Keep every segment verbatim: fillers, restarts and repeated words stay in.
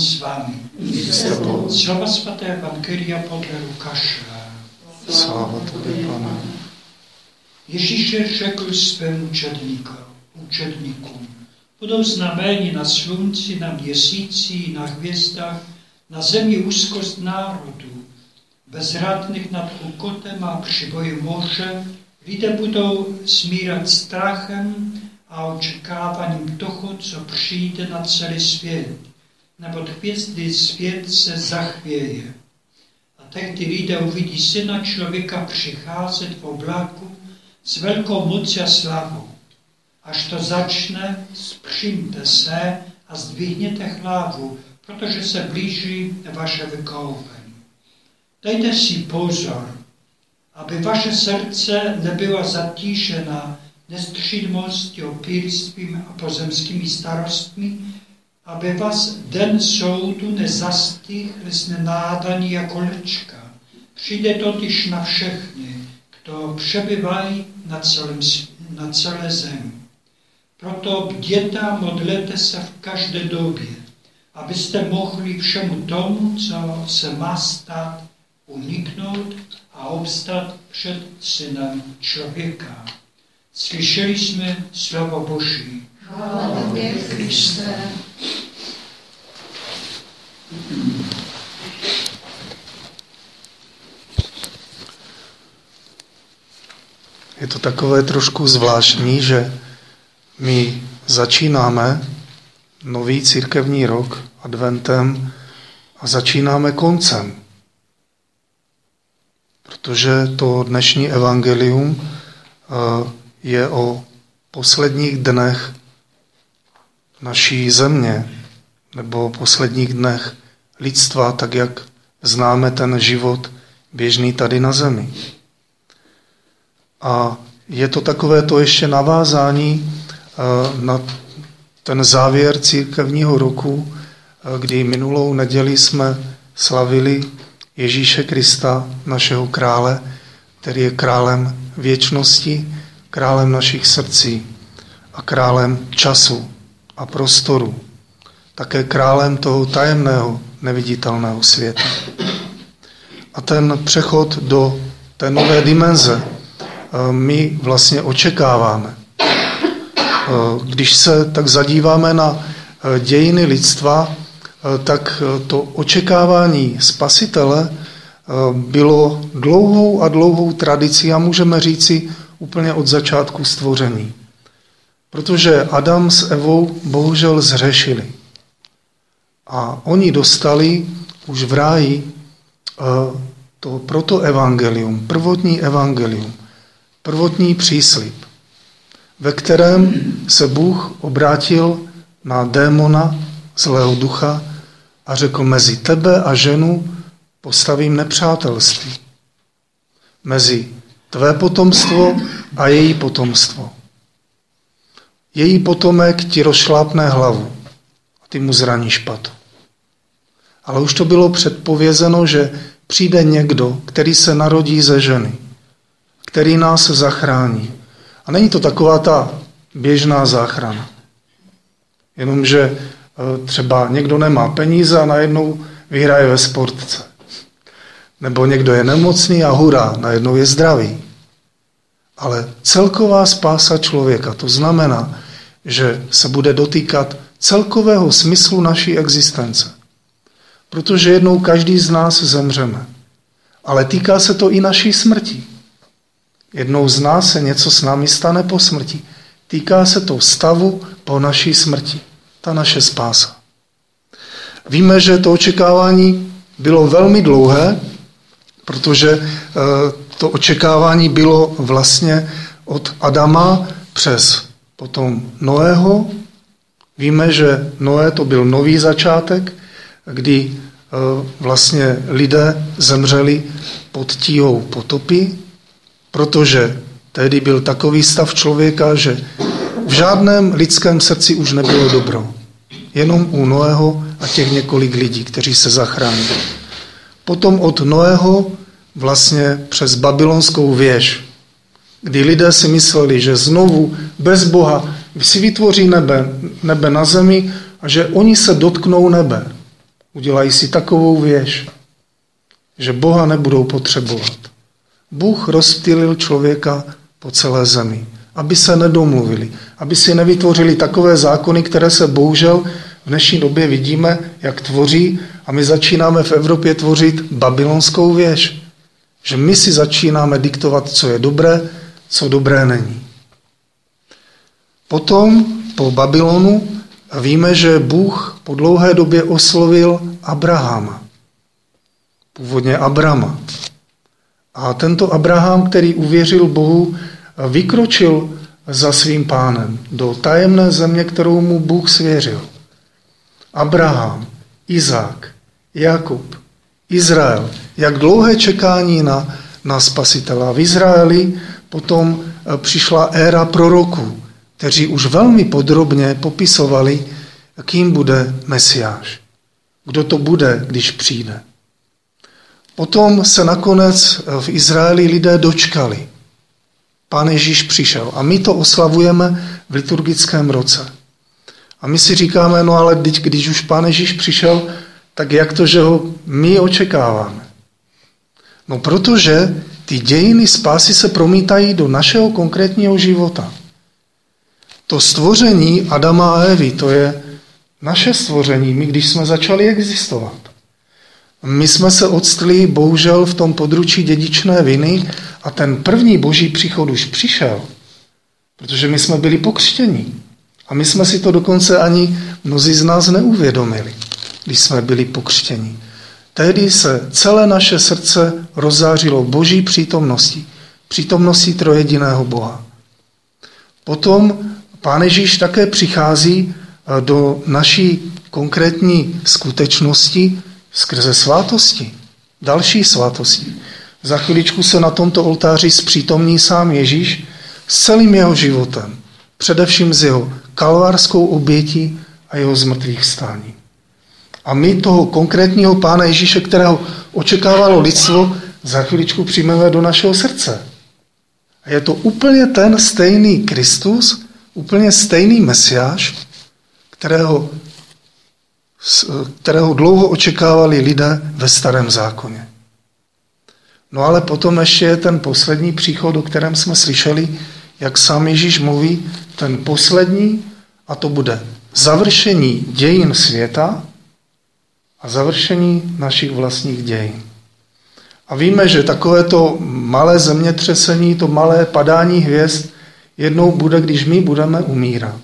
Pan z wami. I z tobą. Słowa Świętej Ewangelii podle Łukasza. Sława Tobie, Panie. Ježíš řekl svému učedníku, učedníkům, budou znamení na slunci, na měsíci, na hvězdách, na zemi úzkost národů, bezradných nad úkotem a přiboji moře, lidé budou smírat strachem a očekáváním toho, co přijde na celý svět, neboť hvězdy svět se zachvěje. A tehdy lidé uvidí Syna člověka přicházet v oblaku s velkou mocí a slávou. Až to začne, spřiňte se a zdvihněte hlavu, protože se blíží vaše vykoupení. Dejte si pozor, aby vaše srdce nebyla zatížena nestřídmostí, opilstvím a pozemskými starostmi, aby vás den soudu nezastihl znenádaní jako lečka. Přijde totiž na všechny, kdo přebyvají na, na celé zemi. Proto bděte a modlete se v každé době, abyste mohli všemu tomu, co se má stát, uniknout a obstát před Synem člověka. Slyšeli jsme slovo Boží. Chvála Tobě, Kriste. Je to takové trošku zvláštní, že my začínáme nový církevní rok adventem a začínáme koncem. Protože to dnešní evangelium je o posledních dnech naší země nebo posledních dnech lidstva, tak jak známe ten život běžný tady na zemi. A je to takové to ještě navázání na ten závěr církevního roku, kdy minulou neděli jsme slavili Ježíše Krista, našeho krále, který je králem věčnosti, králem našich srdcí a králem času a prostoru. Také králem toho tajemného, neviditelného světa. A ten přechod do té nové dimenze my vlastně očekáváme. Když se tak zadíváme na dějiny lidstva, tak to očekávání spasitele bylo dlouhou a dlouhou tradicí a můžeme říci úplně od začátku stvoření. Protože Adam s Evou bohužel zhřešili. A oni dostali už v ráji to protoevangelium, prvotní evangelium, prvotní příslib, ve kterém se Bůh obrátil na démona, zlého ducha a řekl, mezi tebe a ženu postavím nepřátelství. Mezi tvé potomstvo a její potomstvo. Její potomek ti rozšlápne hlavu a ty mu zraníš patu. Ale už to bylo předpovězeno, že přijde někdo, který se narodí ze ženy, který nás zachrání. A není to taková ta běžná záchrana. Jenomže třeba někdo nemá peníze a najednou vyhraje ve sportce. Nebo někdo je nemocný a hurá, najednou je zdravý. Ale celková spása člověka, to znamená, že se bude dotýkat celkového smyslu naší existence. Protože jednou každý z nás zemřeme. Ale týká se to i naší smrti. Jednou z nás se něco s námi stane po smrti. Týká se to stavu po naší smrti. Ta naše spása. Víme, že to očekávání bylo velmi dlouhé, protože to očekávání bylo vlastně od Adama přes potom Noého. Víme, že Noé to byl nový začátek, kdy vlastně lidé zemřeli pod tíhou potopy, protože tehdy byl takový stav člověka, že v žádném lidském srdci už nebylo dobro. Jenom u Noého a těch několik lidí, kteří se zachránili. Potom od Noého vlastně přes babylonskou věž, kdy lidé si mysleli, že znovu bez Boha si vytvoří nebe, nebe na zemi a že oni se dotknou nebe. Udělají si takovou věž, že Boha nebudou potřebovat. Bůh rozptýlil člověka po celé zemi, aby se nedomluvili, aby si nevytvořili takové zákony, které se bohužel v dnešní době vidíme, jak tvoří, a my začínáme v Evropě tvořit babylonskou věž. Že my si začínáme diktovat, co je dobré, co dobré není. Potom po Babylonu víme, že Bůh po dlouhé době oslovil Abrahama. Původně Abrama. A tento Abraham, který uvěřil Bohu, vykročil za svým pánem do tajemné země, kterou mu Bůh svěřil. Abraham, Izák, Jakub, Izrael. Jak dlouhé čekání na, na spasitela. V Izraeli potom přišla éra proroků, kteří už velmi podrobně popisovali, kým bude Mesiáš. Kdo to bude, když přijde. Potom se nakonec v Izraeli lidé dočkali. Pán Ježíš přišel a my to oslavujeme v liturgickém roce. A my si říkáme, no ale teď, když už Pán Ježíš přišel, tak jak to, že ho my očekáváme? No protože ty dějiny spásy se promítají do našeho konkrétního života. To stvoření Adama a Evy, to je naše stvoření, my když jsme začali existovat. My jsme se octli bohužel v tom područí dědičné viny a ten první boží příchod už přišel, protože my jsme byli pokřtěni. A my jsme si to dokonce ani mnozí z nás neuvědomili, když jsme byli pokřtěni. Tehdy se celé naše srdce rozzářilo boží přítomností, přítomností trojediného Boha. Potom Pán Ježíš také přichází do naší konkrétní skutečnosti skrze svátosti, další svátosti. Za chviličku se na tomto oltáři zpřítomní sám Ježíš s celým jeho životem, především s jeho kalvárskou obětí a jeho zmrtvých stání. A my toho konkrétního Pána Ježíše, kterého očekávalo lidstvo, za chviličku přijmeme do našeho srdce. A je to úplně ten stejný Kristus, úplně stejný Mesiáš, kterého, kterého dlouho očekávali lidé ve Starém zákoně. No ale potom ještě je ten poslední příchod, o kterém jsme slyšeli, jak sám Ježíš mluví, ten poslední, a to bude završení dějin světa a završení našich vlastních dějin. A víme, že takovéto malé zemětřesení, to malé padání hvězd jednou bude, když my budeme umírat.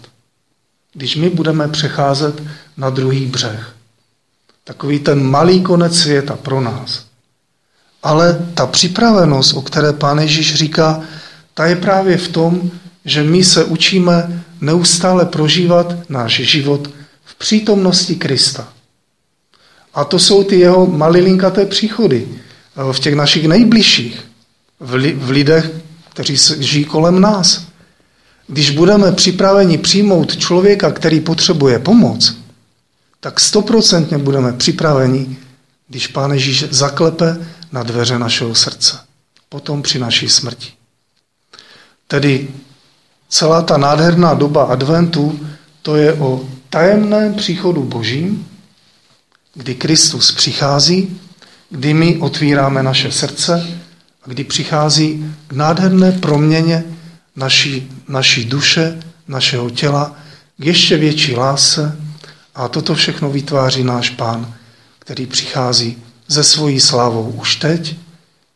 Když my budeme přecházet na druhý břeh. Takový ten malý konec světa pro nás. Ale ta připravenost, o které Pán Ježíš říká, ta je právě v tom, že my se učíme neustále prožívat náš život v přítomnosti Krista. A to jsou ty jeho malilinkaté příchody v těch našich nejbližších, v lidech, kteří žijí kolem nás. Když budeme připraveni přijmout člověka, který potřebuje pomoc, tak stoprocentně budeme připraveni, když Pán Ježíš zaklepe na dveře našeho srdce. Potom při naší smrti. Tedy celá ta nádherná doba adventu, to je o tajemném příchodu božím, kdy Kristus přichází, kdy my otvíráme naše srdce a kdy přichází k nádherné proměně naší, naší duše, našeho těla, k ještě větší lásce, a toto všechno vytváří náš Pán, který přichází se svojí slávou už teď,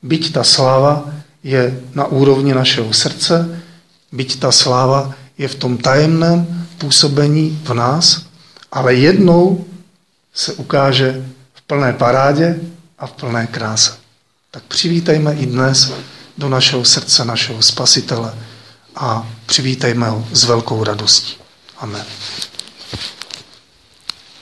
byť ta sláva je na úrovni našeho srdce, byť ta sláva je v tom tajemném působení v nás, ale jednou se ukáže v plné parádě a v plné kráse. Tak přivítejme i dnes do našeho srdce našeho Spasitele a přivítejme ho s velkou radostí. Amen.